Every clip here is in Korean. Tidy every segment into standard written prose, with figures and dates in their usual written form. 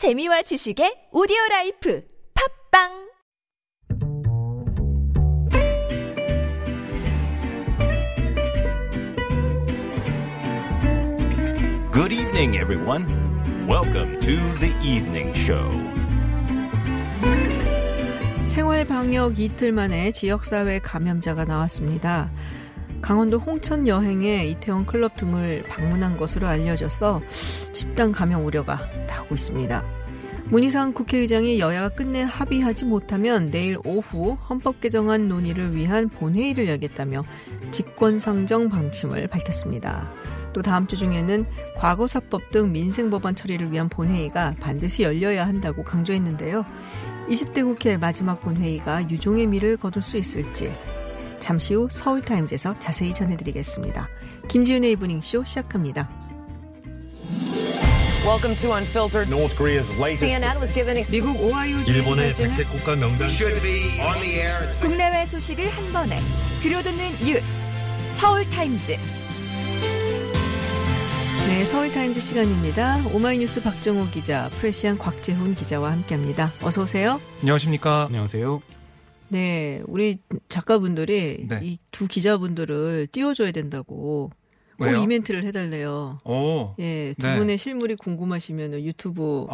재미와 지식의 오디오라이프 팟빵 Good evening, everyone. Welcome to the evening show. 생활 방역 이틀 만에 지역사회 감염자가 나왔습니다. 강원도 홍천 여행에 이태원 클럽 등을 방문한 것으로 알려져서 집단 감염 우려가 나오고 있습니다. 문희상 국회의장이 여야가 끝내 합의하지 못하면 내일 오후 헌법 개정안 논의를 위한 본회의를 열겠다며 직권상정 방침을 밝혔습니다. 또 다음 주 중에는 과거사법 등 민생법안 처리를 위한 본회의가 반드시 열려야 한다고 강조했는데요. 20대 국회 마지막 본회의가 유종의 미를 거둘 수 있을지 잠시 후 서울타임즈에서 자세히 전해드리겠습니다. 김지윤의 이브닝쇼 시작합니다. Welcome to Unfiltered. North Korea's latest. CNN was given. 미국 오하이오 주 일본의 백색 국가 명단. 국내외 소식을 한 번에 들려드리는 뉴스 서울타임즈. 네, 서울타임즈 시간입니다. 오마이뉴스 박정우 기자, 프레시안 곽재훈 기자와 함께합니다. 어서 오세요. 안녕하십니까. 안녕하세요. 네, 우리 작가분들이 네. 이 두 기자분들을 띄워줘야 된다고 꼭 이벤트를 해달래요. 오, 예, 두 네. 분의 실물이 궁금하시면 유튜브,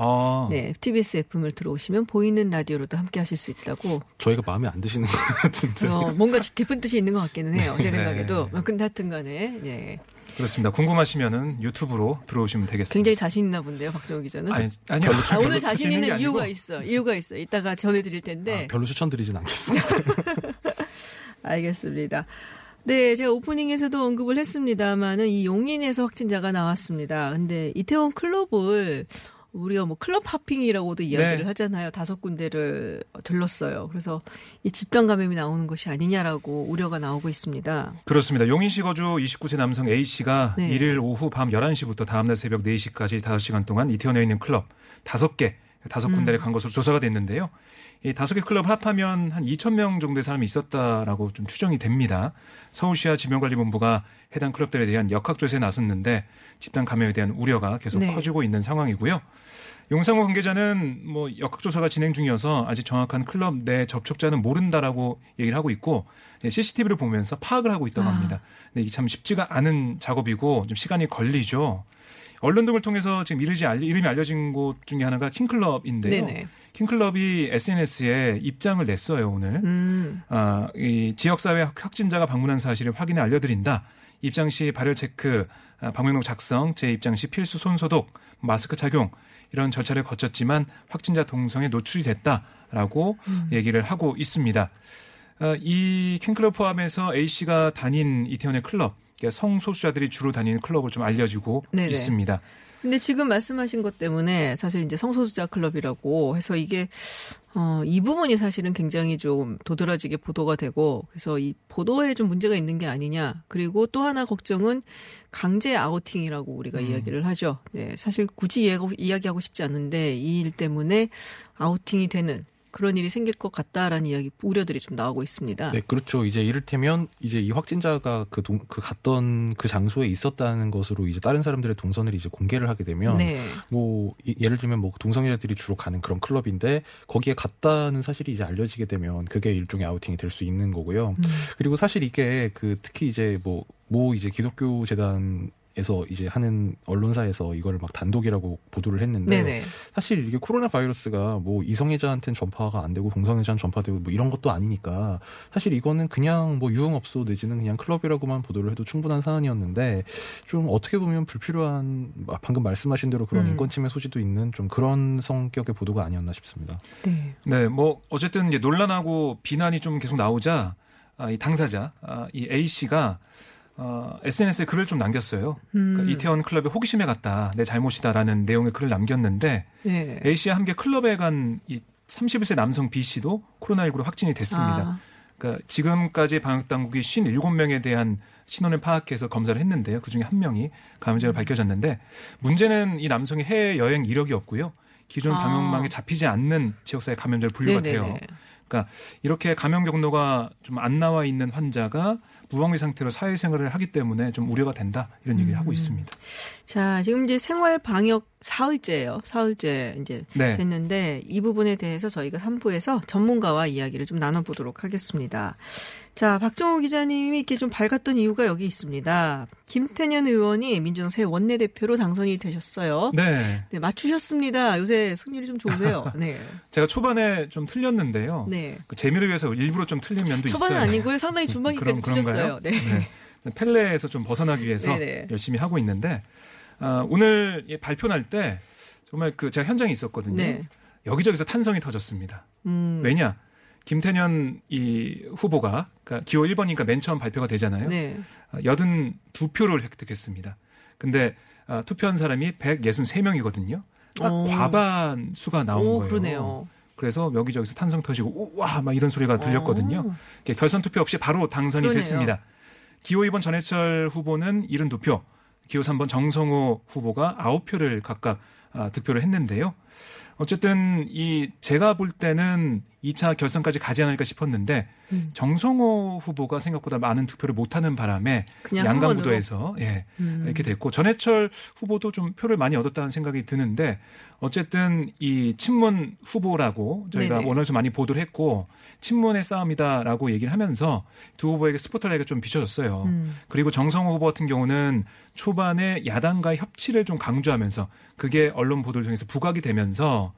네, TBS FM을 들어오시면 보이는 라디오로도 함께하실 수 있다고. 저희가 마음에 안 드시는 것 같은데. 뭔가 깊은 뜻이 있는 것 같기는 해요. 제 생각에도. 네. 근데 하여튼간에 예. 그렇습니다. 궁금하시면은 유튜브로 들어오시면 되겠습니다. 굉장히 자신 있나 본데요, 박정우 기자는. 아니요. 오늘 자신 있는 이유가 있어. 이따가 전해드릴 텐데. 별로 추천드리진 않겠습니다. 알겠습니다. 네, 제가 오프닝에서도 언급을 했습니다만은 이 용인에서 확진자가 나왔습니다. 근데 이태원 클럽을 우리가 뭐 클럽 하핑이라고도 이야기를 네. 하잖아요. 5군데를 들렀어요. 그래서 이 집단 감염이 나오는 것이 아니냐라고 우려가 나오고 있습니다. 그렇습니다. 용인시 거주 29세 남성 A씨가 네. 1일 오후 밤 11시부터 다음날 새벽 4시까지 5시간 동안 이태원에 있는 클럽 5군데를 간 것으로 조사가 됐는데요. 이 5개 클럽 합하면 한 2,000명 정도의 사람이 있었다라고 좀 추정이 됩니다. 서울시와 질병관리본부가 해당 클럽들에 대한 역학조사에 나섰는데 집단 감염에 대한 우려가 계속 네. 커지고 있는 상황이고요. 용산구 관계자는 뭐 역학조사가 진행 중이어서 아직 정확한 클럽 내 접촉자는 모른다라고 얘기를 하고 있고 CCTV를 보면서 파악을 하고 있다고 합니다. 근데 이게 참 쉽지가 않은 작업이고 좀 시간이 걸리죠. 언론 등을 통해서 지금 이름이 알려진 곳 중에 하나가 킹클럽인데요. 네네. 킹클럽이 SNS에 입장을 냈어요, 오늘. 이 지역사회 확진자가 방문한 사실을 확인해 알려드린다. 입장 시 발열 체크, 방역록 작성, 재입장 시 필수 손소독, 마스크 착용 이런 절차를 거쳤지만 확진자 동성에 노출이 됐다라고 얘기를 하고 있습니다. 이 킹클럽 포함해서 A씨가 다닌 이태원의 클럽, 그러니까 성소수자들이 주로 다니는 클럽으로 좀 알려지고 네네. 있습니다. 근데 지금 말씀하신 것 때문에 사실 이제 성소수자 클럽이라고 해서 이게 이 부분이 사실은 굉장히 좀 도드라지게 보도가 되고 그래서 이 보도에 좀 문제가 있는 게 아니냐. 그리고 또 하나 걱정은 강제 아우팅이라고 우리가 이야기를 하죠. 네, 사실 굳이 이야기하고 싶지 않은데 이 일 때문에 아우팅이 되는 그런 일이 생길 것 같다라는 이야기 우려들이 좀 나오고 있습니다. 네, 그렇죠. 이제 이를테면 이제 이 확진자가 그 갔던 그 장소에 있었다는 것으로 이제 다른 사람들의 동선을 이제 공개를 하게 되면 네. 뭐 예를 들면 뭐 동성애자들이 주로 가는 그런 클럽인데 거기에 갔다는 사실이 이제 알려지게 되면 그게 일종의 아우팅이 될 수 있는 거고요. 그리고 사실 이게 그 특히 이제 뭐 이제 기독교 재단 에서 이제 하는 언론사에서 이걸 막 단독이라고 보도를 했는데 네네. 사실 이게 코로나 바이러스가 뭐 이성애자한테는 전파가 안 되고 동성애자는 전파되고 뭐 이런 것도 아니니까 사실 이거는 그냥 뭐 유흥업소 내지는 그냥 클럽이라고만 보도를 해도 충분한 사안이었는데 좀 어떻게 보면 불필요한 방금 말씀하신 대로 그런 인권침해 소지도 있는 좀 그런 성격의 보도가 아니었나 싶습니다. 네. 네, 뭐 어쨌든 이제 논란하고 비난이 좀 계속 나오자 이 당사자 이 A 씨가 SNS에 글을 좀 남겼어요. 그러니까 이태원 클럽에 호기심에 갔다. 내 잘못이다라는 내용의 글을 남겼는데 네. A씨와 함께 클럽에 간 이 31세 남성 B씨도 코로나19로 확진이 됐습니다. 그러니까 지금까지 방역당국이 57명에 대한 신원을 파악해서 검사를 했는데요. 그중에 한 명이 감염자로 밝혀졌는데 문제는 이 남성이 해외여행 이력이 없고요. 기존 방역망에 잡히지 않는 지역사회 감염자로 분류가 네네네. 돼요. 그러니까 이렇게 감염 경로가 좀 안 나와 있는 환자가 무방비 상태로 사회생활을 하기 때문에 좀 우려가 된다 이런 얘기를 하고 있습니다. 자, 지금 이제 생활 방역 사흘째예요. 사흘째 이제 네. 됐는데 이 부분에 대해서 저희가 3부에서 전문가와 이야기를 좀 나눠보도록 하겠습니다. 자, 박정우 기자님이 이렇게 좀 밝았던 이유가 여기 있습니다. 김태년 의원이 민주당 새 원내대표로 당선이 되셨어요. 네. 네, 맞추셨습니다. 요새 승률이 좀 좋으세요. 네. 제가 초반에 좀 틀렸는데요. 네. 그 재미를 위해서 일부러 좀 틀린 면도 있어요. 초반은 아니고요. 상당히 중반기까지 틀렸어요. 네. 네. 펠레에서 좀 벗어나기 위해서 네네. 열심히 하고 있는데 오늘 발표 날 때 정말 그 제가 현장에 있었거든요. 네. 여기저기서 탄성이 터졌습니다. 왜냐? 김태년 이 후보가 그러니까 기호 1번이니까 맨 처음 발표가 되잖아요. 네. 82표를 획득했습니다. 근데 투표한 사람이 163명이거든요. 딱 과반 수가 나온 거예요. 그러네요. 그래서 여기저기서 탄성 터지고 우와 막 이런 소리가 들렸거든요. 결선 투표 없이 바로 당선이 그러네요. 됐습니다. 기호 2번 전해철 후보는 72표, 기호 3번 정성호 후보가 9표를 각각 득표를 했는데요. 어쨌든 이 제가 볼 때는 2차 결선까지 가지 않을까 싶었는데 정성호 후보가 생각보다 많은 득표를 못하는 바람에 양강구도에서 예, 이렇게 됐고 전해철 후보도 좀 표를 많이 얻었다는 생각이 드는데 어쨌든 이 친문 후보라고 저희가 네네. 원어에서 많이 보도를 했고 친문의 싸움이다라고 얘기를 하면서 두 후보에게 스포트라이트가 좀 비춰졌어요. 그리고 정성호 후보 같은 경우는 초반에 야당과의 협치를 좀 강조하면서 그게 언론 보도를 통해서 부각이 되면서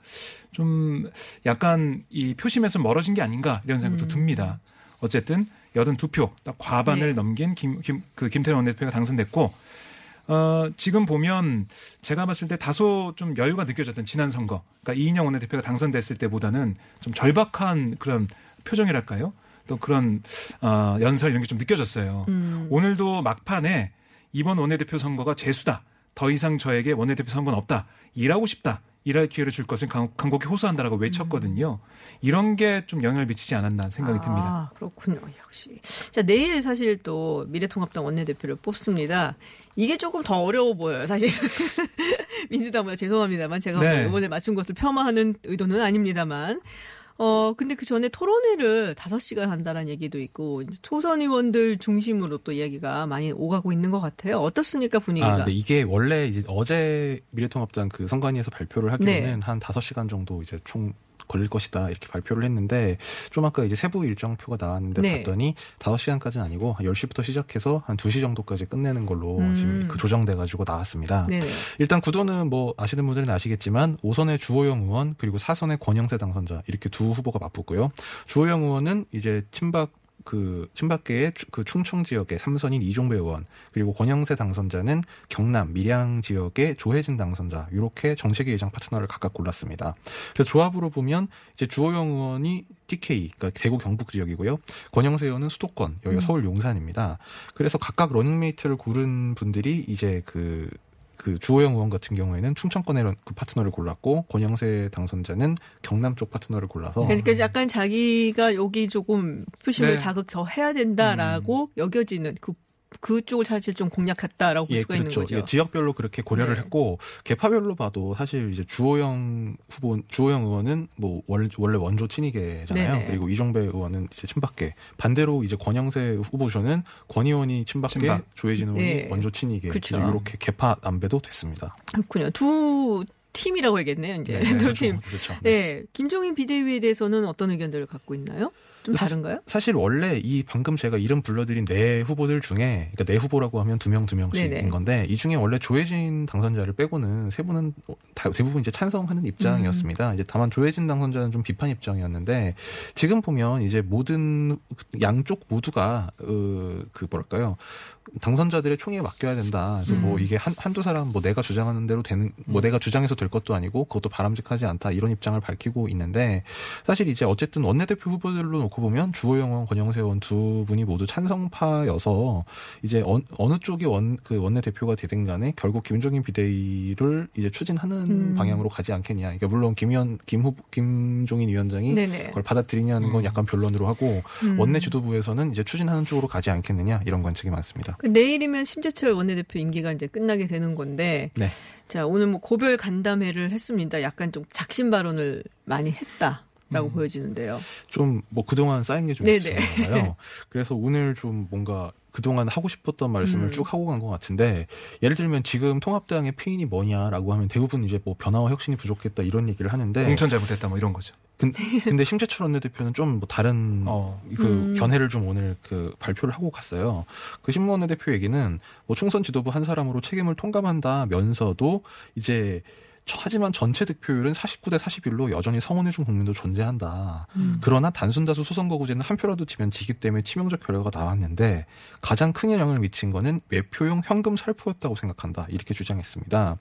좀 약간 이 표심에서 멀어진 게 아닌가 이런 생각도 듭니다. 어쨌든 82표 딱 과반을 네. 넘긴 김태년 원내대표가 당선됐고 지금 보면 제가 봤을 때 다소 좀 여유가 느껴졌던 지난 선거 그러니까 이인영 원내대표가 당선됐을 때보다는 좀 절박한 그런 표정이랄까요? 또 그런 연설 이런 게 좀 느껴졌어요. 오늘도 막판에 이번 원내대표 선거가 재수다. 더 이상 저에게 원내대표 선거는 없다. 일하고 싶다. 일할 기회를 줄 것을 간곡히 호소한다라고 외쳤거든요. 이런 게 좀 영향을 미치지 않았나 생각이 듭니다. 그렇군요. 역시. 자, 내일 사실 또 미래통합당 원내대표를 뽑습니다. 이게 조금 더 어려워 보여요. 사실 민주당보다 죄송합니다만 제가 네. 이번에 맞춘 것을 폄하하는 의도는 아닙니다만. 근데 그 전에 토론회를 5시간 한다라는 얘기도 있고, 이제 초선 의원들 중심으로 또 이야기가 많이 오가고 있는 것 같아요. 어떻습니까, 분위기가? 근데 이게 원래 이제 어제 미래통합당 그 선관위에서 발표를 하기로는 네. 한 5시간 정도 이제 총 걸릴 것이다 이렇게 발표를 했는데 좀 아까 이제 세부 일정표가 나왔는데 네. 봤더니 5시간까지는 아니고 10시부터 시작해서 한 2시 정도까지 끝내는 걸로 지금 그 조정돼가지고 나왔습니다. 네네. 일단 구도는 뭐 아시는 분들은 아시겠지만 5선의 주호영 의원 그리고 4선의 권영세 당선자 이렇게 두 후보가 맞붙고요. 주호영 의원은 이제 친박계의 그 충청 지역의 3선인 이종배 의원 그리고 권영세 당선자는 경남 밀양 지역의 조혜진 당선자 이렇게 정책위 의장 파트너를 각각 골랐습니다. 그래서 조합으로 보면 이제 주호영 의원이 TK, 그러니까 대구 경북 지역이고요. 권영세 의원은 수도권, 여기가 서울 용산입니다. 그래서 각각 러닝메이트를 고른 분들이 이제 그 주호영 의원 같은 경우에는 충청권의 그 파트너를 골랐고 권영세 당선자는 경남 쪽 파트너를 골라서 그러니까 약간 자기가 여기 조금 표심을 네. 자극 더 해야 된다라고 여겨지는 그쪽을 사실 좀 공략했다라고 볼 수가 그렇죠. 있는 거죠. 예, 지역별로 그렇게 고려를 네. 했고 계파별로 봐도 사실 이제 주호영 의원은 뭐 원래 원조 친이계잖아요. 네네. 그리고 이종배 의원은 이제 친박계. 반대로 이제 권영세 후보조는 권 의원이 친박계, 조혜진 의원이 네. 원조 친이계. 그렇죠. 이렇게 계파 안배도 됐습니다. 그렇군요. 두 팀이라고 얘기했네요. 이제 네, 두 팀. 그렇죠. 네, 김종인 비대위에 대해서는 어떤 의견들을 갖고 있나요? 좀 다른가요? 사실 원래 이 방금 제가 이름 불러드린 네 후보들 중에 그러니까 네 후보라고 하면 두 명씩인 네네. 건데 이 중에 원래 조혜진 당선자를 빼고는 세 분은 대부분 이제 찬성하는 입장이었습니다. 이제 다만 조혜진 당선자는 좀 비판 입장이었는데 지금 보면 이제 모든 양쪽 모두가 당선자들의 총에 맡겨야 된다. 그래서 뭐 이게 한두 사람 뭐 내가 주장하는 대로 되는 뭐 내가 주장해서 될 것도 아니고 그것도 바람직하지 않다 이런 입장을 밝히고 있는데 사실 이제 어쨌든 원내대표 후보들로 놓고 보면 주호영 의원, 권영세 의원 두 분이 모두 찬성파여서 이제 어느 쪽이 원내대표가 되든 간에 결국 김종인 비대위를 이제 추진하는 방향으로 가지 않겠냐. 그러니까 물론 김종인 위원장이 네네. 그걸 받아들이냐는 건 약간 변론으로 하고 원내 지도부에서는 이제 추진하는 쪽으로 가지 않겠느냐 이런 관측이 많습니다. 내일이면 심재철 원내대표 임기가 이제 끝나게 되는 건데, 네. 자 오늘 뭐 고별 간담회를 했습니다. 약간 좀 작심 발언을 많이 했다라고 보여지는데요. 좀 뭐 그동안 쌓인 게 좀 있었나요? 그래서 오늘 좀 뭔가 그동안 하고 싶었던 말씀을 쭉 하고 간 것 같은데, 예를 들면 지금 통합당의 피인이 뭐냐라고 하면 대부분 이제 뭐 변화와 혁신이 부족했다 이런 얘기를 하는데, 공천 잘못했다 뭐 이런 거죠. 근데 심재철 원내대표는 좀 뭐 다른 견해를 좀 오늘 발표를 하고 갔어요. 그 심무 원내대표 얘기는 뭐 총선 지도부 한 사람으로 책임을 통감한다면서도 이제 하지만 전체 득표율은 49대 41로 여전히 성원해준 국민도 존재한다. 그러나 단순 다수 소선거구제는 한 표라도 지면 지기 때문에 치명적 결과가 나왔는데 가장 큰 영향을 미친 거는 외표용 현금 살포였다고 생각한다. 이렇게 주장했습니다.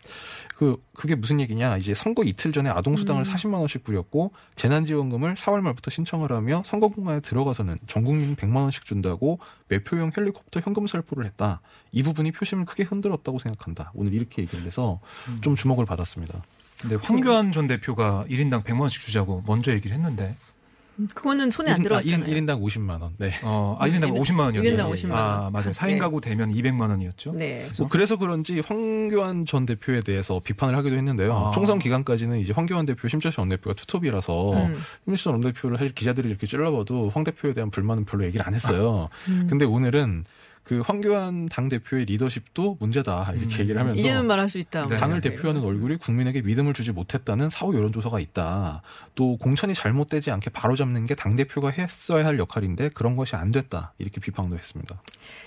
그게 무슨 얘기냐. 이제 선거 이틀 전에 아동수당을 40만 원씩 뿌렸고 재난지원금을 4월 말부터 신청을 하며 선거공간에 들어가서는 전 국민 100만 원씩 준다고 외표용 헬리콥터 현금 살포를 했다. 이 부분이 표심을 크게 흔들었다고 생각한다. 오늘 이렇게 얘기를 해서 좀 주목을 받았습니다. 근데 황교안 전 대표가 1인당 100만 원씩 주자고 먼저 얘기를 했는데 그거는 손에 안 들어왔잖아요. 1인당 50만 원. 네. 1인당 50만 원이었네요. 1인당 50만 원. 아, 맞아요. 4인 네. 가구 되면 200만 원이었죠. 네. 그래서 그런지 황교안 전 대표에 대해서 비판을 하기도 했는데요. 아. 총선 기간까지는 이제 황교안 대표, 심재철 원내대표가 투톱이라서 심재철 원내대표를 사실 기자들이 이렇게 찔러봐도 황 대표에 대한 불만은 별로 얘기를 안 했어요. 근데 오늘은 그 황교안 당대표의 리더십도 문제다 이렇게 얘기를 하면서 이제는 말할 수 있다. 당을 대표하는 얼굴이 국민에게 믿음을 주지 못했다는 사후 여론조사가 있다. 또 공천이 잘못되지 않게 바로잡는 게 당대표가 했어야 할 역할인데 그런 것이 안 됐다. 이렇게 비판도 했습니다.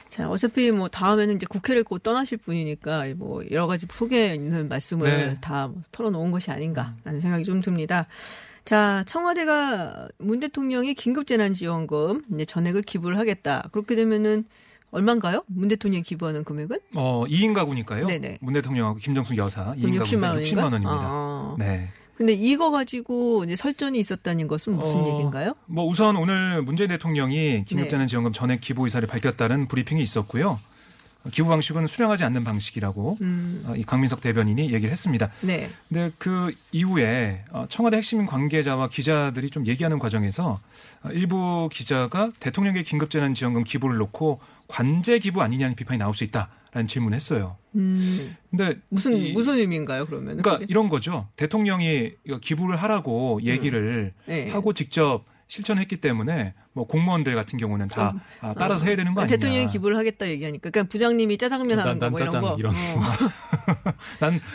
자, 어차피 뭐 다음에는 이제 국회를 곧 떠나실 분이니까 뭐 여러 가지 속에 있는 말씀을 다 털어놓은 것이 아닌가라는 생각이 좀 듭니다. 자, 청와대가 문 대통령이 긴급재난지원금 이제 전액을 기부를 하겠다. 그렇게 되면은 얼마인가요? 문 대통령이 기부하는 금액은? 2인 가구니까요. 네네. 문 대통령하고 김정숙 여사 2인 가구인데 60만 원입니다. 아. 네. 근데 이거 가지고 이제 설전이 있었다는 것은 무슨 얘기인가요? 뭐 우선 오늘 문재인 대통령이 긴급재난지원금 전액 기부 의사를 밝혔다는 브리핑이 있었고요. 기부 방식은 수령하지 않는 방식이라고 이 강민석 대변인이 얘기를 했습니다. 네. 근데 그 이후에 청와대 핵심 관계자와 기자들이 좀 얘기하는 과정에서 일부 기자가 대통령의 긴급재난지원금 기부를 놓고 관제 기부 아니냐는 비판이 나올 수 있다라는 질문을 했어요. 근데 무슨 의미인가요, 그러면? 그러니까 그게? 이런 거죠. 대통령이 기부를 하라고 얘기를 하고 직접 실천했기 때문에 뭐 공무원들 같은 경우는 다 따라서 해야 되는 거 아니냐. 대통령이 기부를 하겠다 얘기하니까 그러니까 부장님이 짜장면 하는 거 뭐 이런 거.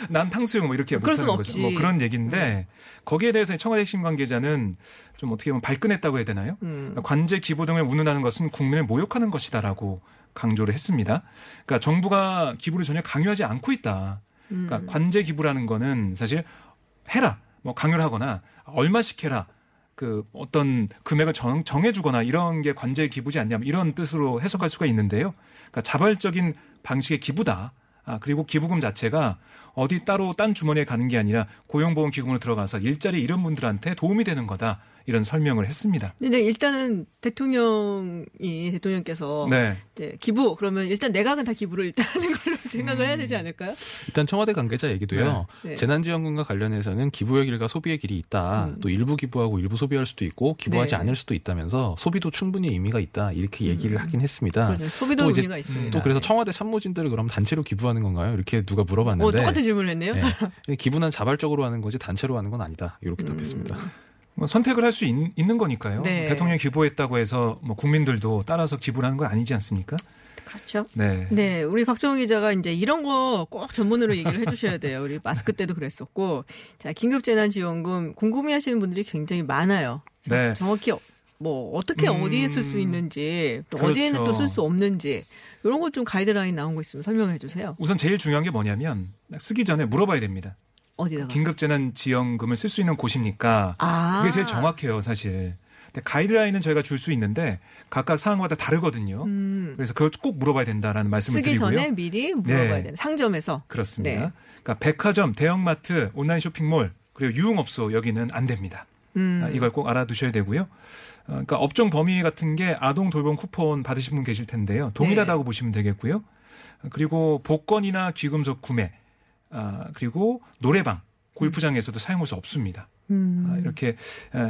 난 탕수육 뭐 이렇게 그럴 순 없지. 뭐 그런 얘기인데 거기에 대해서 청와대 핵심 관계자는 좀 어떻게 보면 발끈했다고 해야 되나요? 관제 기부 등을 운운하는 것은 국민을 모욕하는 것이다라고 강조를 했습니다. 그러니까 정부가 기부를 전혀 강요하지 않고 있다. 그러니까 관제 기부라는 거는 사실 해라 뭐 강요를 하거나 얼마씩 해라. 그 어떤 금액을 정해주거나 이런 게 관제 기부지 않냐 이런 뜻으로 해석할 수가 있는데요. 그러니까 자발적인 방식의 기부다. 그리고 기부금 자체가 어디 따로 딴 주머니에 가는 게 아니라 고용보험기금으로 들어가서 일자리 이런 분들한테 도움이 되는 거다. 이런 설명을 했습니다. 근데 일단은 대통령께서 이제 기부 그러면 일단 내각은 다 기부를 일단 하는 걸로 생각을 해야 되지 않을까요? 일단 청와대 관계자 얘기도요. 네. 재난지원금과 관련해서는 기부의 길과 소비의 길이 있다. 또 일부 기부하고 일부 소비할 수도 있고 기부하지 않을 수도 있다면서 소비도 충분히 의미가 있다. 이렇게 얘기를 하긴 했습니다. 그렇죠. 소비도 또 의미가 있습니다. 또 그래서 청와대 참모진들을 그럼 단체로 기부하는 건가요? 이렇게 누가 물어봤는데. 똑같은 질문을 했네요. 네. 기부는 자발적으로 하는 거지 단체로 하는 건 아니다. 이렇게 답했습니다. 선택을 할 수 있는 거니까요. 네. 대통령 기부했다고 해서 뭐 국민들도 따라서 기부하는 건 아니지 않습니까? 그렇죠. 네. 네. 우리 박정우 기자가 이제 이런 거 꼭 전문으로 얘기를 해주셔야 돼요. 우리 마스크 때도 그랬었고. 자, 긴급재난지원금 궁금해 하시는 분들이 굉장히 많아요. 네. 정확히 뭐 어떻게 어디에 쓸 수 있는지 또 그렇죠. 어디에는 또 쓸 수 없는지 이런 것 좀 가이드라인 나온 거 있으면 설명을 해주세요. 우선 제일 중요한 게 뭐냐면 쓰기 전에 물어봐야 됩니다. 어디다가? 긴급재난지원금을 쓸 수 있는 곳입니까? 그게 제일 정확해요, 사실. 근데 가이드라인은 저희가 줄 수 있는데 각각 상황마다 다르거든요. 그래서 그걸 꼭 물어봐야 된다라는 말씀을 드리고요. 쓰기 전에 미리 물어봐야 되는 상점에서. 그렇습니다. 네. 그러니까 백화점, 대형마트, 온라인 쇼핑몰 그리고 유흥업소 여기는 안 됩니다. 이걸 꼭 알아두셔야 되고요. 그러니까 업종 범위 같은 게 아동 돌봄 쿠폰 받으신 분 계실 텐데요. 동일하다고 보시면 되겠고요. 그리고 복권이나 귀금속 구매. 그리고 노래방, 골프장에서도 사용할 수 없습니다. 이렇게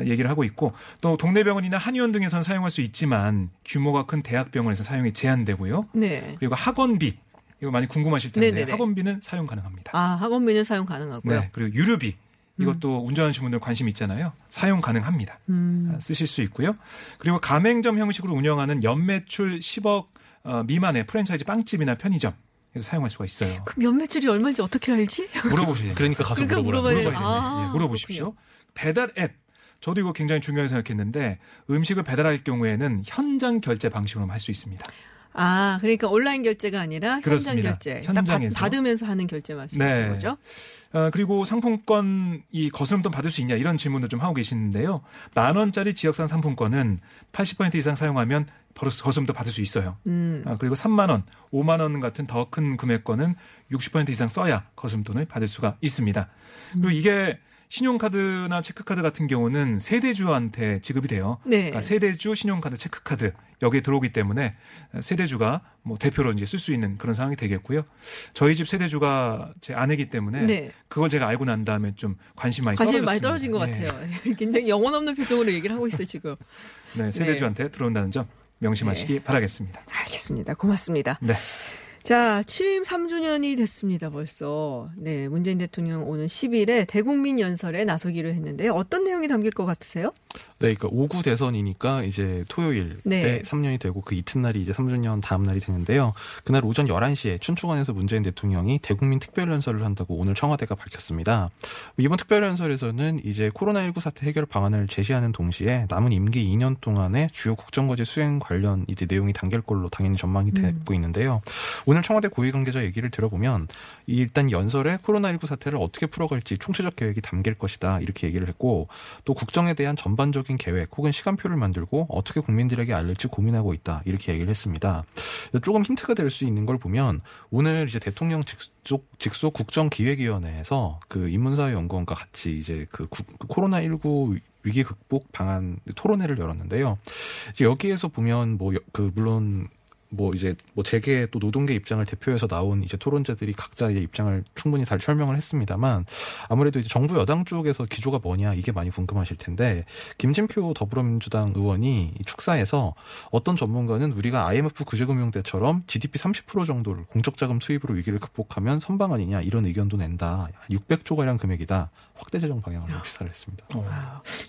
얘기를 하고 있고 또 동네 병원이나 한의원 등에서는 사용할 수 있지만 규모가 큰 대학병원에서 사용이 제한되고요. 네. 그리고 학원비, 이거 많이 궁금하실 텐데 네네네. 학원비는 사용 가능합니다. 학원비는 사용 가능하고요. 네. 그리고 유류비, 이것도 운전하시는 분들 관심 있잖아요. 사용 가능합니다. 쓰실 수 있고요. 그리고 가맹점 형식으로 운영하는 연매출 10억 미만의 프랜차이즈 빵집이나 편의점 사용할 수가 있어요. 그럼 연매출이 얼마인지 어떻게 알지? 물어보세요. 그러니까 가서 물어봐야겠네. 아, 예, 물어보십시오. 그렇군요. 배달 앱. 저도 이거 굉장히 중요하게 생각했는데 음식을 배달할 경우에는 현장 결제 방식으로 할 수 있습니다. 아, 그러니까 온라인 결제가 아니라 그렇습니다. 현장 결제. 현장에서. 딱 받으면서 하는 결제 말씀이신 거죠? 네. 그리고 상품권 이 거스름돈 받을 수 있냐 이런 질문도 좀 하고 계시는데요. 10,000원짜리 지역산 상품권은 80% 이상 사용하면 거스름돈 받을 수 있어요. 그리고 30,000원, 50,000원 같은 더 큰 금액권은 60% 이상 써야 거스름돈을 받을 수가 있습니다. 그리고 이게 신용카드나 체크카드 같은 경우는 세대주한테 지급이 돼요. 네. 그러니까 세대주, 신용카드, 체크카드 여기에 들어오기 때문에 세대주가 뭐 대표로 이제 쓸 수 있는 그런 상황이 되겠고요. 저희 집 세대주가 제 아내이기 때문에 네. 그걸 제가 알고 난 다음에 좀 관심이 많이 떨어진 것 같아요. 네. 굉장히 영혼 없는 표정으로 얘기를 하고 있어요 지금. 네, 세대주한테 네. 들어온다는 점 명심하시기 네. 바라겠습니다. 알겠습니다. 고맙습니다. 네. 자, 취임 3주년이 됐습니다, 벌써. 네, 문재인 대통령 오는 10일에 대국민 연설에 나서기로 했는데 어떤 내용이 담길 것 같으세요? 네, 그러니까 5구 대선이니까 이제 토요일 네. 때 3년이 되고 그 이튿날이 이제 3주년 다음 날이 되는데요. 그날 오전 11시에 춘추관에서 문재인 대통령이 대국민 특별연설을 한다고 오늘 청와대가 밝혔습니다. 이번 특별연설에서는 이제 코로나19 사태 해결 방안을 제시하는 동시에 남은 임기 2년 동안의 주요 국정과제 수행 관련 이제 내용이 담길 걸로 당연히 전망이 되고 있는데요. 오늘 청와대 고위 관계자 얘기를 들어보면 일단 연설에 코로나19 사태를 어떻게 풀어갈지 총체적 계획이 담길 것이다 이렇게 얘기를 했고 또 국정에 대한 전반적인 계획 혹은 시간표를 만들고 어떻게 국민들에게 알릴지 고민하고 있다 이렇게 얘기를 했습니다. 조금 힌트가 될 수 있는 걸 보면 오늘 이제 대통령 직속 국정기획위원회에서 그 인문사회연구원과 같이 이제 그 코로나19 위기 극복 방안 토론회를 열었는데요. 이제 여기에서 보면 뭐 그 물론 뭐 재계 또 노동계 입장을 대표해서 나온 이제 토론자들이 각자 이제 입장을 충분히 잘 설명을 했습니다만 아무래도 이제 정부 여당 쪽에서 기조가 뭐냐 이게 많이 궁금하실 텐데 김진표 더불어민주당 의원이 축사에서 어떤 전문가는 우리가 IMF 구제금융 때처럼 GDP 30% 정도를 공적자금 투입으로 위기를 극복하면 선방안이냐 이런 의견도 낸다. 600조가량 금액이다. 확대 재정 방향으로 시사를 했습니다.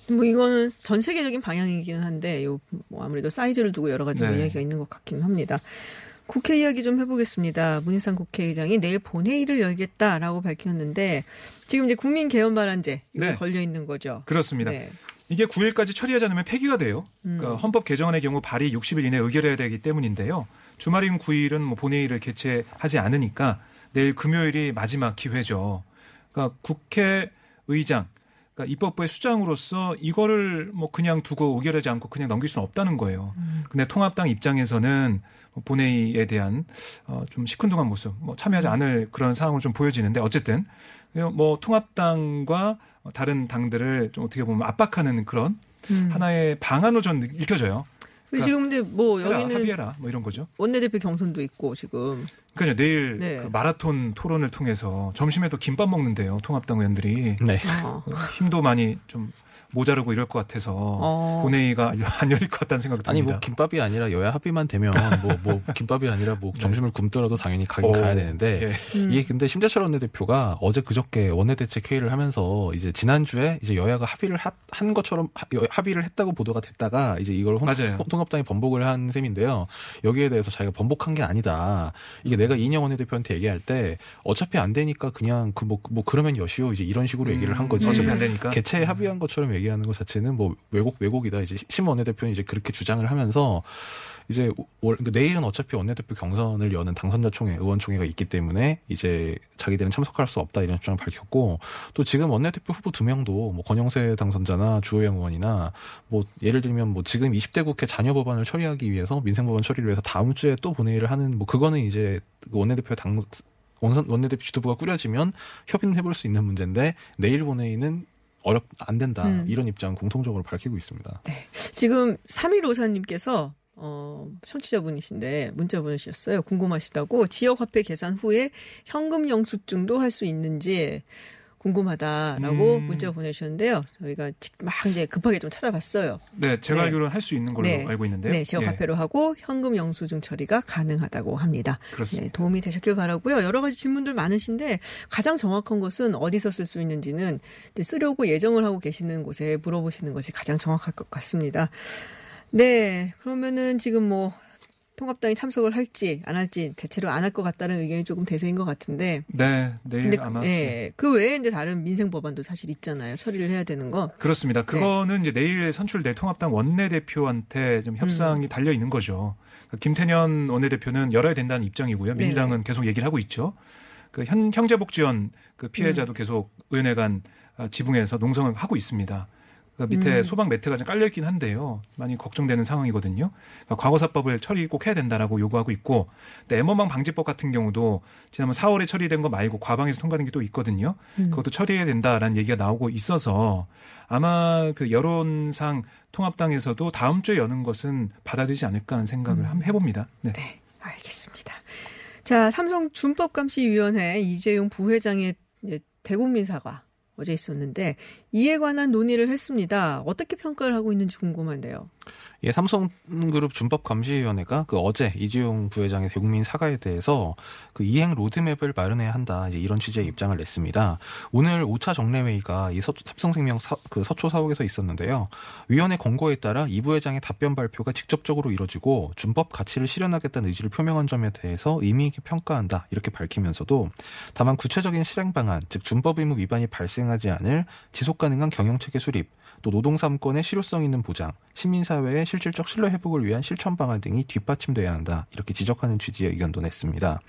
뭐 이거는 전 세계적인 방향이긴 한데 요 뭐 아무래도 사이즈를 두고 여러 가지 네. 이야기가 있는 것 같긴 합니다. 국회 이야기 좀 해보겠습니다. 문희상 국회의장이 내일 본회의를 열겠다라고 밝혔는데 지금 이제 국민개헌발안제 이거 네. 걸려 있는 거죠. 그렇습니다. 네. 이게 9일까지 처리하지 않으면 폐기가 돼요. 그러니까 헌법 개정안의 경우 발의 60일 이내 의결해야 되기 때문인데요. 주말인 9일은 뭐 본회의를 개최하지 않으니까 내일 금요일이 마지막 기회죠. 그러니까 국회의장, 그러니까 입법부의 수장으로서 이거를 뭐 그냥 두고 의결하지 않고 그냥 넘길 수는 없다는 거예요. 근데 통합당 입장에서는 본회의에 대한 좀 시큰둥한 모습, 뭐 참여하지 않을 그런 상황으로 좀 보여지는데 어쨌든 뭐 통합당과 다른 당들을 좀 어떻게 보면 압박하는 그런 하나의 방안으로 저는 읽혀져요. 그러니까 지금 근데 뭐 여기는 합의해라 뭐 이런 거죠. 원내대표 경선도 있고 지금. 그러니까 내일 네. 그 마라톤 토론을 통해서 점심에도 김밥 먹는데요. 통합당 의원들이 네. 힘도 많이 좀 모자르고 이럴 것 같아서 본회의가 안 열릴 것 같다는 생각이 듭니다. 아니 뭐 김밥이 아니라 여야 합의만 되면 뭐 김밥이 아니라 뭐 점심을 굶더라도 당연히 가야 되는데 예. 이게 근데 심재철 원내대표가 어제 그저께 원내대책 회의를 하면서 이제 지난주에 이제 여야가 합의를 한 것처럼 합의를 했다고 보도가 됐다가 이제 이걸 통합당이 번복을 한 셈인데요. 여기에 대해서 자기가 번복한 게 아니다. 이게 내가 이인영 원내대표한테 얘기할 때 어차피 안 되니까 그냥 그 뭐 그러면 여시오 이제 이런 식으로 얘기를 한 거지. 어차피 안 되니까 개최 합의한 것처럼 얘기하는 것 자체는 뭐 왜곡이다 이제 심 원내대표는 이제 그렇게 주장을 하면서 이제 내일은 어차피 원내대표 경선을 여는 당선자 총회 의원총회가 있기 때문에 이제 자기들은 참석할 수 없다 이런 주장을 밝혔고 또 지금 원내대표 후보 2명도 뭐 권영세 당선자나 주호영 의원이나 뭐 예를 들면 뭐 지금 20대 국회 자녀 법안을 처리하기 위해서 민생 법안 처리를 위해서 다음 주에 또 본회의를 하는 뭐 그거는 이제 원내대표 원내대표 지도부가 꾸려지면 협의해볼 수 있는 문제인데 내일 본회의는 안 된다. 이런 입장 공통적으로 밝히고 있습니다. 네. 지금 3154님께서 청취자분이신데 문자 보내주셨어요. 궁금하시다고 지역화폐 계산 후에 현금 영수증도 할 수 있는지 궁금하다라고 문자 보내주셨는데요. 저희가 막 이제 급하게 좀 찾아봤어요. 네. 제가 알기로는 할 수 있는 걸로 네. 알고 있는데요. 네. 지역화폐로 네. 하고 현금 영수증 처리가 가능하다고 합니다. 그렇습니다. 네, 도움이 되셨길 바라고요. 여러 가지 질문들 많으신데 가장 정확한 것은 어디서 쓸 수 있는지는 쓰려고 예정을 하고 계시는 곳에 물어보시는 것이 가장 정확할 것 같습니다. 네. 그러면은 지금 뭐 통합당이 참석을 할지 안 할지 대체로 안 할 것 같다는 의견이 조금 대세인 것 같은데. 네, 내일 근데, 아마. 네, 그 외에 이제 다른 민생 법안도 사실 있잖아요. 처리를 해야 되는 거. 그렇습니다. 그거는 네. 이제 내일 선출될 통합당 원내대표한테 좀 협상이 달려 있는 거죠. 김태년 원내대표는 열어야 된다는 입장이고요. 민주당은 네네. 계속 얘기를 하고 있죠. 그 형제복지원 그 피해자도 계속 의원회 간 지붕에서 농성을 하고 있습니다. 그 밑에 소방 매트가 좀 깔려있긴 한데요. 많이 걱정되는 상황이거든요. 그러니까 과거사법을 처리 꼭 해야 된다라고 요구하고 있고, 애먼방 방지법 같은 경우도 지난번 4월에 처리된 거 말고 과방에서 통과된 게 또 있거든요. 그것도 처리해야 된다라는 얘기가 나오고 있어서 아마 그 여론상 통합당에서도 다음 주에 여는 것은 받아들이지 않을까 하는 생각을 해봅니다. 네. 네, 알겠습니다. 자, 삼성 준법감시위원회 이재용 부회장의 대국민 사과. 어제 있었는데 이에 관한 논의를 했습니다. 어떻게 평가를 하고 있는지 궁금한데요. 예, 삼성그룹 준법감시위원회가 그 어제 이재용 부회장의 대국민 사과에 대해서 그 이행 로드맵을 마련해야 한다. 이제 이런 취지의 입장을 냈습니다. 오늘 5차 정례회의가 이 삼성생명 그 서초 사옥에서 있었는데요. 위원회 권고에 따라 이 부회장의 답변 발표가 직접적으로 이뤄지고 준법 가치를 실현하겠다는 의지를 표명한 점에 대해서 의미 있게 평가한다. 이렇게 밝히면서도 다만 구체적인 실행 방안, 즉 준법 의무 위반이 발생하지 않을 지속 가능한 경영체계 수립, 또 노동삼권의 실효성 있는 보장, 시민사회의 실질적 신뢰 회복을 위한 실천 방안 등이 뒷받침돼야 한다. 이렇게 지적하는 취지의 의견도 냈습니다.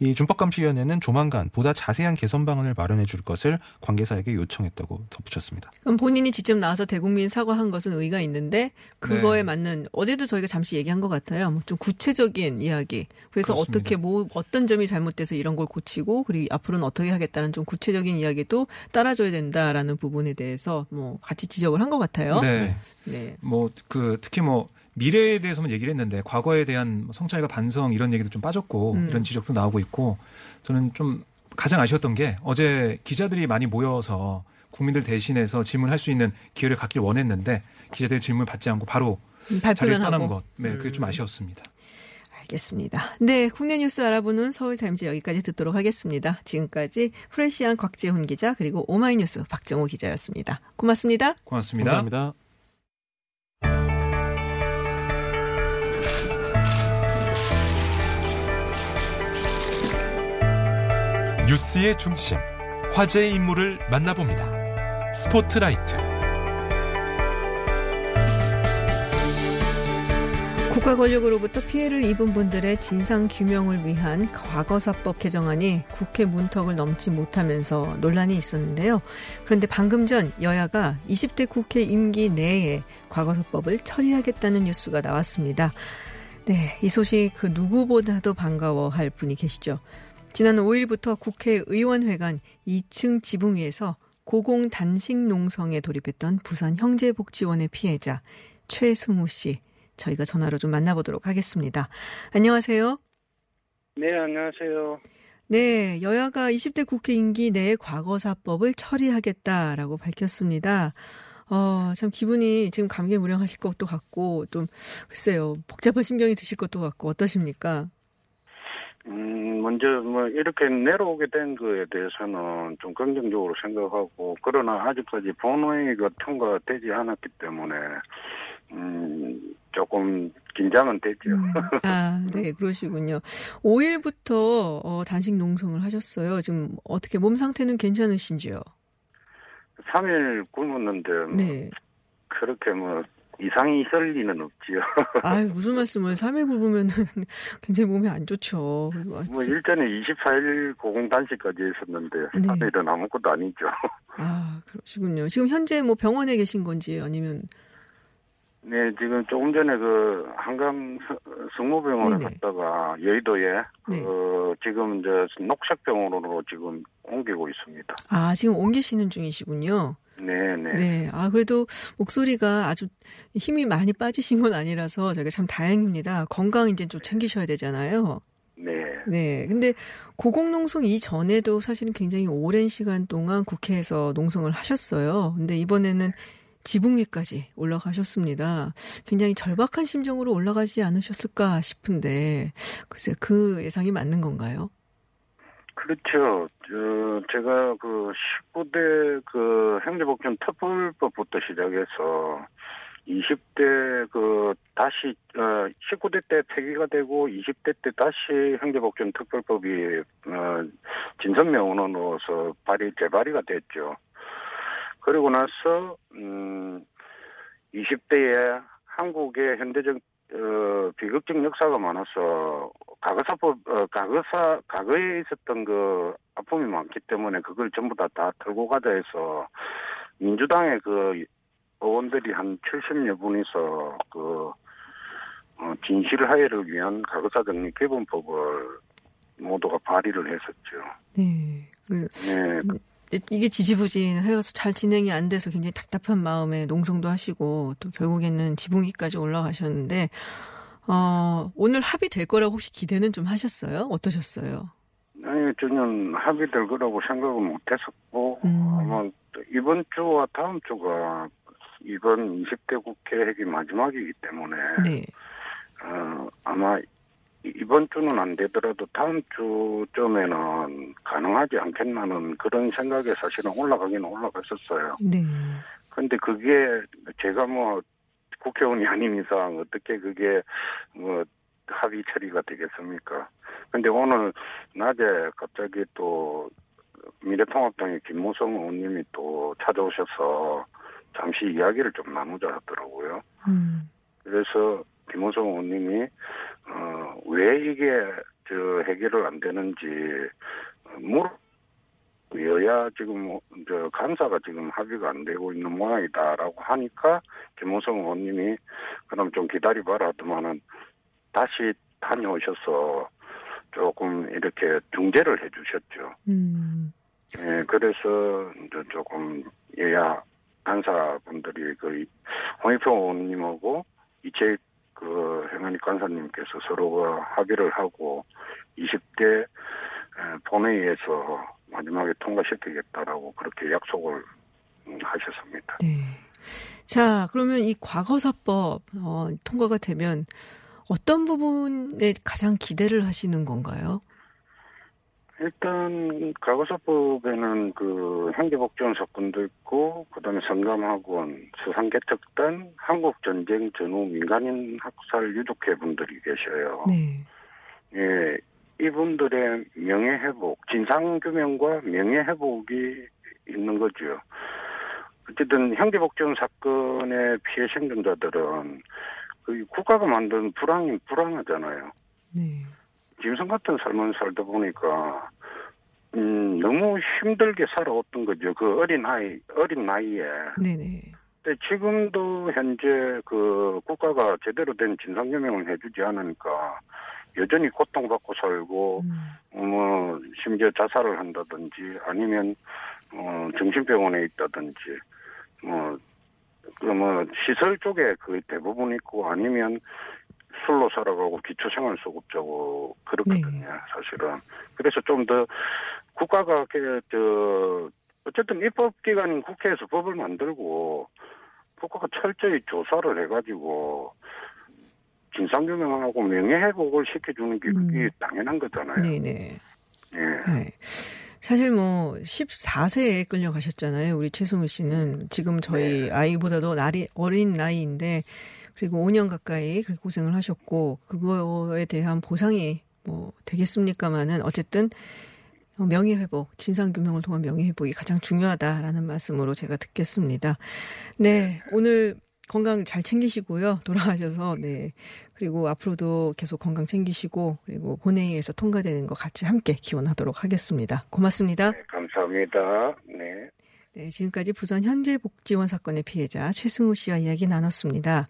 이 준법감시위원회는 조만간 보다 자세한 개선 방안을 마련해 줄 것을 관계사에게 요청했다고 덧붙였습니다. 그럼 본인이 직접 나와서 대국민 사과한 것은 의의가 있는데 그거에 네. 맞는 어제도 저희가 잠시 얘기한 것 같아요. 뭐 좀 구체적인 이야기. 그래서 그렇습니다. 어떻게 뭐 어떤 점이 잘못돼서 이런 걸 고치고 그리고 앞으로는 어떻게 하겠다는 좀 구체적인 이야기도 따라줘야 된다라는 부분에 대해서 뭐 같이 지적을 한 것 같아요. 네. 네. 뭐 그 특히 뭐 미래에 대해서만 얘기를 했는데 과거에 대한 성찰과 반성 이런 얘기도 좀 빠졌고 이런 지적도 나오고 있고 저는 좀 가장 아쉬웠던 게 어제 기자들이 많이 모여서 국민들 대신해서 질문할 수 있는 기회를 갖길 원했는데 기자들의 질문을 받지 않고 바로 자리를 떠난 것. 네, 그게 좀 아쉬웠습니다. 알겠습니다. 네, 국내 뉴스 알아보는 서울타임즈 여기까지 듣도록 하겠습니다. 지금까지 프레시안 곽재훈 기자 그리고 오마이뉴스 박정우 기자였습니다. 고맙습니다. 고맙습니다. 감사합니다. 뉴스의 중심, 화제의 인물을 만나봅니다. 스포트라이트. 국가 권력으로부터 피해를 입은 분들의 진상 규명을 위한 과거사법 개정안이 국회 문턱을 넘지 못하면서 논란이 있었는데요. 그런데 방금 전 여야가 20대 국회 임기 내에 과거사법을 처리하겠다는 뉴스가 나왔습니다. 네, 이 소식 그 누구보다도 반가워할 분이 계시죠. 지난 5일부터 국회의원회관 2층 지붕 위에서 고공 단식 농성에 돌입했던 부산 형제복지원의 피해자 최승우 씨 저희가 전화로 좀 만나보도록 하겠습니다. 안녕하세요. 네, 안녕하세요. 네, 여야가 20대 국회 임기 내에 과거사법을 처리하겠다라고 밝혔습니다. 참 기분이 지금 감개무량하실 것도 같고 좀 글쎄요 복잡한 심경이 드실 것도 같고 어떠십니까? 먼저 뭐 이렇게 내려오게 된 거에 대해서는 좀 긍정적으로 생각하고 그러나 아직까지 본회의가 통과되지 않았기 때문에 조금 긴장은 되죠. 아, 네, 그러시군요. 5일부터 단식 농성을 하셨어요. 지금 어떻게 몸 상태는 괜찮으신지요? 3일 굶었는데 뭐 네. 그렇게 뭐. 이상이 있을 리는 없지요. 아 무슨 말씀을 3일 굶으면은 굉장히 몸이 안 좋죠. 뭐 일전에 24일 고공 단식까지 했었는데 3일은 네. 아무것도 아니죠. 아 그러시군요. 지금 현재 뭐 병원에 계신 건지 아니면? 네 지금 조금 전에 그 한강 성모병원에 갔다가 여의도에 네. 지금 이제 녹색병원으로 지금 옮기고 있습니다. 아 지금 옮기시는 중이시군요. 네네. 네. 아, 그래도 목소리가 아주 힘이 많이 빠지신 건 아니라서 저희가 참 다행입니다. 건강 이제 좀 챙기셔야 되잖아요. 네. 네. 근데 고공농성 이전에도 사실은 굉장히 오랜 시간 동안 국회에서 농성을 하셨어요. 근데 이번에는 지붕 위까지 올라가셨습니다. 굉장히 절박한 심정으로 올라가지 않으셨을까 싶은데, 글쎄, 그 예상이 맞는 건가요? 그렇죠. 제가 그 19대 그 행정복지원 특별법부터 시작해서 20대 그 다시 19대 때 폐기가 되고 20대 때 다시 형제복종특별법이 진선명언으로서 재발의가 됐죠. 그리고 나서 20대에 한국의 현대적 비극적 역사가 많아서 과거에 있었던 그 아픔이 많기 때문에 그걸 전부 다 털고 가자 해서 민주당의 그 의원들이 한 70여 분이서 그 진실화해를 위한 과거사정리 기본법을 모두가 발의를 했었죠. 네. 네. 이게 지지부진하여서 잘 진행이 안 돼서 굉장히 답답한 마음에 농성도 하시고 또 결국에는 지붕위까지 올라가셨는데 오늘 합의될 거라고 혹시 기대는 좀 하셨어요? 어떠셨어요? 아니, 저는 합의될 거라고 생각은 못했었고 아마 이번 주와 다음 주가 이번 20대 국회의 마지막이기 때문에 네. 아마 이번 주는 안 되더라도 다음 주쯤에는 가능하지 않겠나는 그런 생각에 사실은 올라가긴 올라갔었어요. 네. 근데 그게 제가 뭐 국회의원이 아닌 이상 어떻게 그게 뭐 합의 처리가 되겠습니까? 근데 오늘 낮에 갑자기 또 미래통합당의 김무성 의원님이 또 찾아오셔서 잠시 이야기를 좀 나누자 하더라고요. 그래서 김무성 의원님이 왜 이게 해결을 안 되는지 여야 지금 감사가 지금 합의가 안 되고 있는 모양이다라고 하니까 김무성 의원님이 그럼 좀 기다려봐라 하더만은 다시 다녀오셔서 조금 이렇게 중재를 해주셨죠. 예, 그래서 이제 조금 여야 간사분들이 그 홍익표 의원님하고 이채희 그 행안위 간사님께서 서로가 합의를 하고 20대 본회의에서 마지막에 통과시키겠다라고 그렇게 약속을 하셨습니다. 네. 자, 그러면 이 과거사법 통과가 되면 어떤 부분에 가장 기대를 하시는 건가요? 일단 과거사법에는 그 형제복종 사건도 있고 그다음에 성감학원, 수상개척단, 한국전쟁 전후 민간인 학살 유족회 분들이 계셔요. 네. 예, 이분들의 명예회복, 진상규명과 명예회복이 있는 거죠. 어쨌든 형제복종 사건의 피해 생존자들은 그 국가가 만든 불황이 불황하잖아요. 네. 짐승 같은 삶을 살다 보니까, 너무 힘들게 살아왔던 거죠. 그 어린 나이에. 네네. 근데 지금도 현재 그 국가가 제대로 된 진상규명을 해주지 않으니까, 여전히 고통받고 살고, 심지어 자살을 한다든지, 아니면, 정신병원에 있다든지, 시설 쪽에 거의 대부분 있고, 아니면, 술로 살아가고 기초생활수급자고 그렇거든요. 네. 사실은. 그래서 좀 더 국가가 어쨌든 입법기관인 국회에서 법을 만들고 국가가 철저히 조사를 해가지고 진상규명하고 명예회복을 시켜주는 게 그게 당연한 거잖아요. 네네. 예. 네. 사실 14세에 끌려가셨잖아요. 우리 최승우 씨는 지금 저희 네. 아이보다도 어린 나이인데 그리고 5년 가까이 고생을 하셨고 그거에 대한 보상이 되겠습니까마는 어쨌든 명예회복, 진상규명을 통한 명예회복이 가장 중요하다라는 말씀으로 제가 듣겠습니다. 네, 오늘 건강 잘 챙기시고요. 돌아가셔서 네 그리고 앞으로도 계속 건강 챙기시고 그리고 본회의에서 통과되는 거 같이 함께 기원하도록 하겠습니다. 고맙습니다. 네, 감사합니다. 네. 네, 지금까지 부산 현재복지원 사건의 피해자 최승우 씨와 이야기 나눴습니다.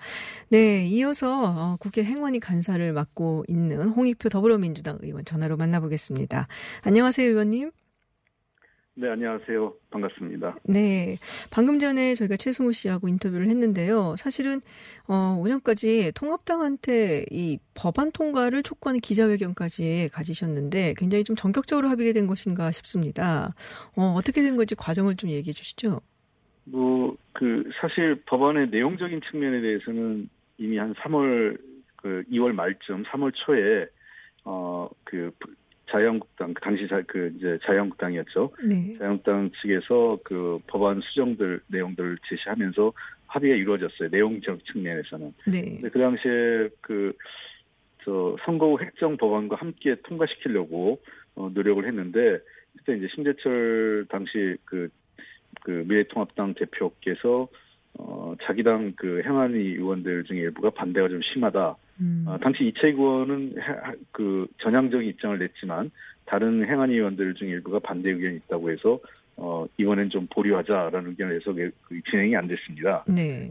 네, 이어서 국회 행안위 간사를 맡고 있는 홍익표 더불어민주당 의원 전화로 만나보겠습니다. 안녕하세요, 의원님. 네, 안녕하세요. 반갑습니다. 네, 방금 전에 저희가 최승우 씨하고 인터뷰를 했는데요. 사실은 오전까지 통합당한테 이 법안 통과를 촉구하는 기자회견까지 가지셨는데 굉장히 좀 전격적으로 합의된 것인가 싶습니다. 어떻게 된 건지 과정을 좀 얘기해 주시죠. 사실 법안의 내용적인 측면에 대해서는 이미 한 2월 말쯤, 3월 초에 자유한국당, 당시 자유한국당이었죠. 네. 자유한국당 측에서 그 법안 수정들 내용들을 제시하면서 합의가 이루어졌어요. 내용적 측면에서는. 네. 근데 그 당시에 그 선거 후 획정 법안과 함께 통과시키려고 노력을 했는데 그때 이제 심재철 당시 그 미래통합당 대표께서 자기 당 그 행안위 의원들 중에 일부가 반대가 좀 심하다. 당시 이채희 의원은 그 전향적인 입장을 냈지만 다른 행안위 의원들 중에 일부가 반대 의견이 있다고 해서 이번엔 좀 보류하자라는 의견을 내서 진행이 안 됐습니다. 네.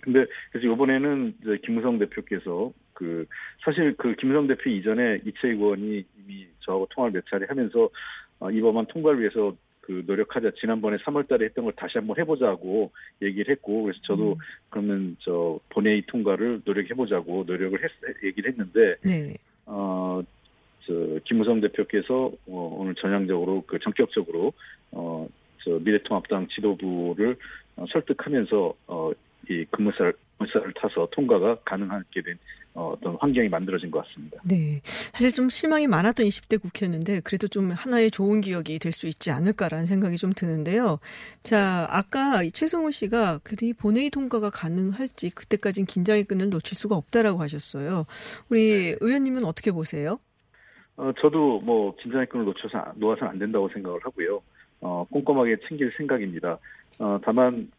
근데 그래서 이번에는 이제 김무성 대표께서 그 사실 그 김무성 대표 이전에 이채희 의원이 이미 저하고 통화를 몇 차례 하면서 이 법안 통과를 위해서 그 노력하자, 지난번에 3월달에 했던 걸 다시 한번 해보자고 얘기를 했고, 그래서 저도 그러면 본회의 통과를 노력해보자고 얘기를 했는데, 네. 김무성 대표께서 오늘 전향적으로 전격적으로 미래통합당 지도부를 설득하면서 이 물살을 타서 통과가 가능하게 된 어떤 환경이 만들어진 것 같습니다. 네, 사실 좀 실망이 많았던 20대 국회였는데 그래도 좀 하나의 좋은 기억이 될 수 있지 않을까라는 생각이 좀 드는데요. 자, 아까 최승우 씨가 그리 본회의 통과가 가능할지 그때까지는 긴장의 끈을 놓칠 수가 없다라고 하셨어요. 우리 네. 의원님은 어떻게 보세요? 저도 긴장의 끈을 놓아서는 안 된다고 생각을 하고요. 꼼꼼하게 챙길 생각입니다. 다만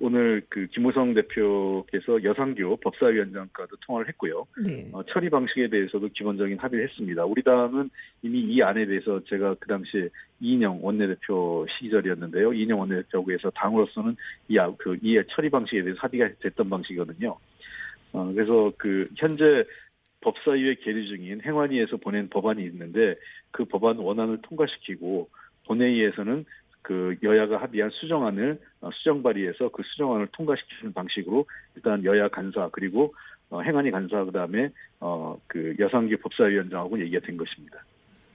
오늘 김무성 대표께서 여상규 법사위원장과도 통화를 했고요. 네. 처리 방식에 대해서도 기본적인 합의를 했습니다. 우리 당은 이미 이 안에 대해서 제가 그 당시 이인영 원내대표 시절이었는데요. 이인영 원내대표에서 당으로서는 이 처리 방식에 대해서 합의가 됐던 방식이거든요. 그래서 현재 법사위에 계류 중인 행안위에서 보낸 법안이 있는데 그 법안 원안을 통과시키고 본회의에서는 여야가 합의한 수정안을 수정 발의해서 그 수정안을 통과시키는 방식으로 일단 여야 간사 그리고 행안위 간사 그다음에 여상규 법사위원장하고 얘기가 된 것입니다.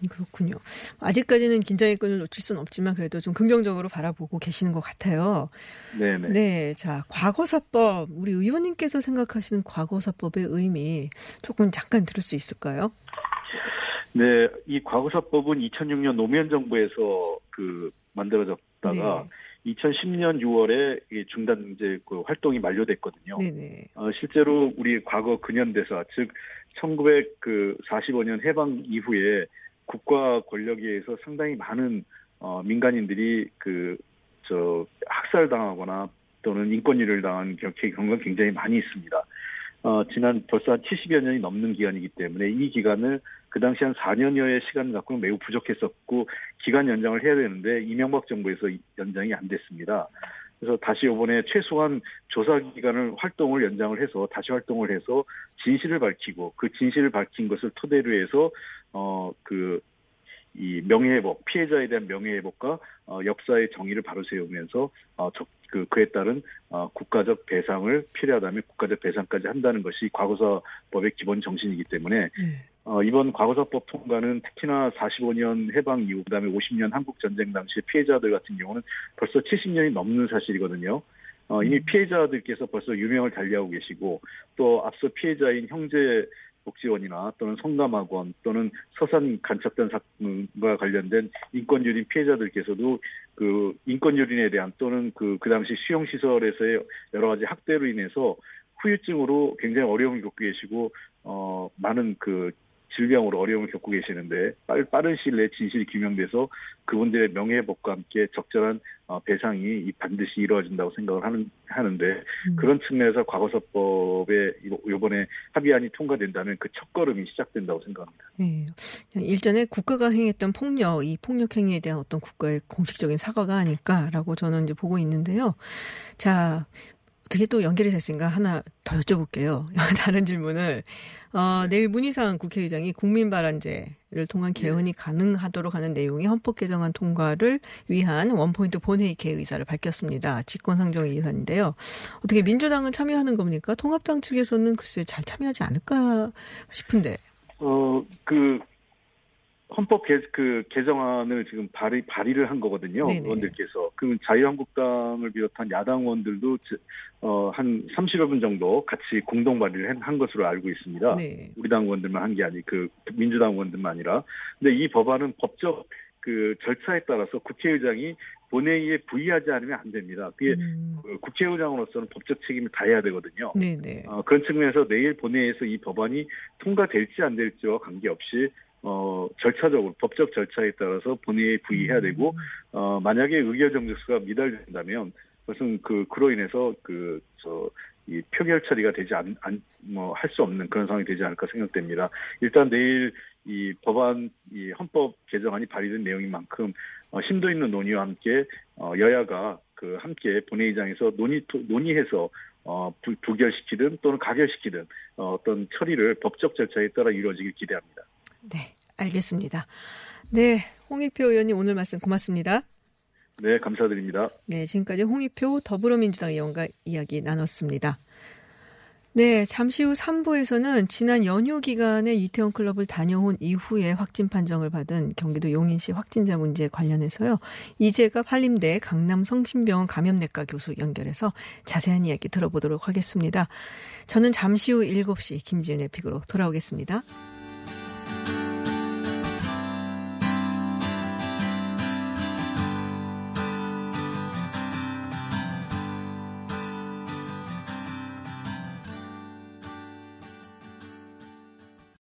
그렇군요. 아직까지는 긴장의 끈을 놓칠 수는 없지만 그래도 좀 긍정적으로 바라보고 계시는 것 같아요. 네네. 네, 자 과거사법 우리 의원님께서 생각하시는 과거사법의 의미 조금 잠깐 들을 수 있을까요? 네, 이 과거사법은 2006년 노무현 정부에서 만들어졌다가 네. 2010년 6월에 중단 이제 활동이 만료됐거든요. 네네. 실제로 우리 과거 근현대사 즉 1945년 해방 이후에 국가 권력에 의해서 상당히 많은 민간인들이 학살당하거나 또는 인권유ደ를 당한 경우가 굉장히 많이 있습니다. 지난 벌써 한 70여 년이 넘는 기간이기 때문에 이 기간을 그 당시 한 4년여의 시간을 갖고는 매우 부족했었고 기간 연장을 해야 되는데 이명박 정부에서 연장이 안 됐습니다. 그래서 다시 이번에 최소한 조사 기간을 활동을 연장을 해서 다시 활동을 해서 진실을 밝히고 그 진실을 밝힌 것을 토대로 해서 이 명예회복, 피해자에 대한 명예회복과 역사의 정의를 바로 세우면서 그에 따른 국가적 배상을 필요하다면 국가적 배상까지 한다는 것이 과거사법의 기본 정신이기 때문에 이번 과거사법 통과는 특히나 45년 해방 이후 그다음에 50년 한국전쟁 당시 피해자들 같은 경우는 벌써 70년이 넘는 사실이거든요. 이미 피해자들께서 벌써 유명을 달리하고 계시고 또 앞서 피해자인 형제 복지원이나 또는 성감학원 또는 서산 간첩단 사건과 관련된 인권유린 피해자들께서도 인권유린에 대한 또는 그 당시 수용시설에서의 여러 가지 학대로 인해서 후유증으로 굉장히 어려움을 겪고 계시고 많은 질병으로 어려움을 겪고 계시는데 빠른 시일 내에 진실이 규명돼서 그분들의 명예회복과 함께 적절한 배상이 반드시 이루어진다고 생각을 하는데 그런 측면에서 과거사법에 이번에 합의안이 통과된다면 그 첫걸음이 시작된다고 생각합니다. 네, 일전에 국가가 행했던 폭력, 이 폭력 행위에 대한 어떤 국가의 공식적인 사과가 아닐까라고 저는 이제 보고 있는데요. 자. 어떻게 또 연결이 됐으니까 하나 더 여쭤볼게요. 다른 질문을. 내일 문희상 국회의장이 국민발언제를 통한 개헌이 가능하도록 하는 내용의 헌법 개정안 통과를 위한 원포인트 본회의 개의사를 밝혔습니다. 직권상정의 의사인데요. 어떻게 민주당은 참여하는 겁니까? 통합당 측에서는 글쎄 잘 참여하지 않을까 싶은데. 헌법 개정안을 지금 발의를 한 거거든요. 네네. 의원들께서. 그럼 자유한국당을 비롯한 야당 의원들도 한 30여 분 정도 같이 공동 발의를 한 것으로 알고 있습니다. 네. 우리 당 의원들만 한 게 민주당 의원들만 아니라. 근데 이 법안은 법적 절차에 따라서 국회의장이 본회의에 부의하지 않으면 안 됩니다. 그게 국회의장으로서는 법적 책임을 다해야 되거든요. 네네. 그런 측면에서 내일 본회의에서 이 법안이 통과될지 안 될지와 관계없이 절차적으로 법적 절차에 따라서 본회의에 부의해야 되고 만약에 의결 정족수가 미달된다면 그것은 그로 인해서 이 표결 처리가 되지 할 수 없는 그런 상황이 되지 않을까 생각됩니다. 일단 내일 이 법안 이 헌법 개정안이 발의된 내용인 만큼 심도 있는 논의와 함께 여야가 함께 본회의장에서 논의해서 부결시키든 또는 가결시키든 어떤 처리를 법적 절차에 따라 이루어지길 기대합니다. 네, 알겠습니다. 네, 홍익표 의원님 오늘 말씀 고맙습니다. 네, 감사드립니다. 네, 지금까지 홍익표 더불어민주당 의원과 이야기 나눴습니다. 네, 잠시 후 3부에서는 지난 연휴 기간에 이태원 클럽을 다녀온 이후에 확진 판정을 받은 경기도 용인시 확진자 문제에 관련해서요. 이재갑 한림대 강남 성신병원 감염내과 교수 연결해서 자세한 이야기 들어보도록 하겠습니다. 저는 잠시 후 7시 김지은의 픽으로 돌아오겠습니다.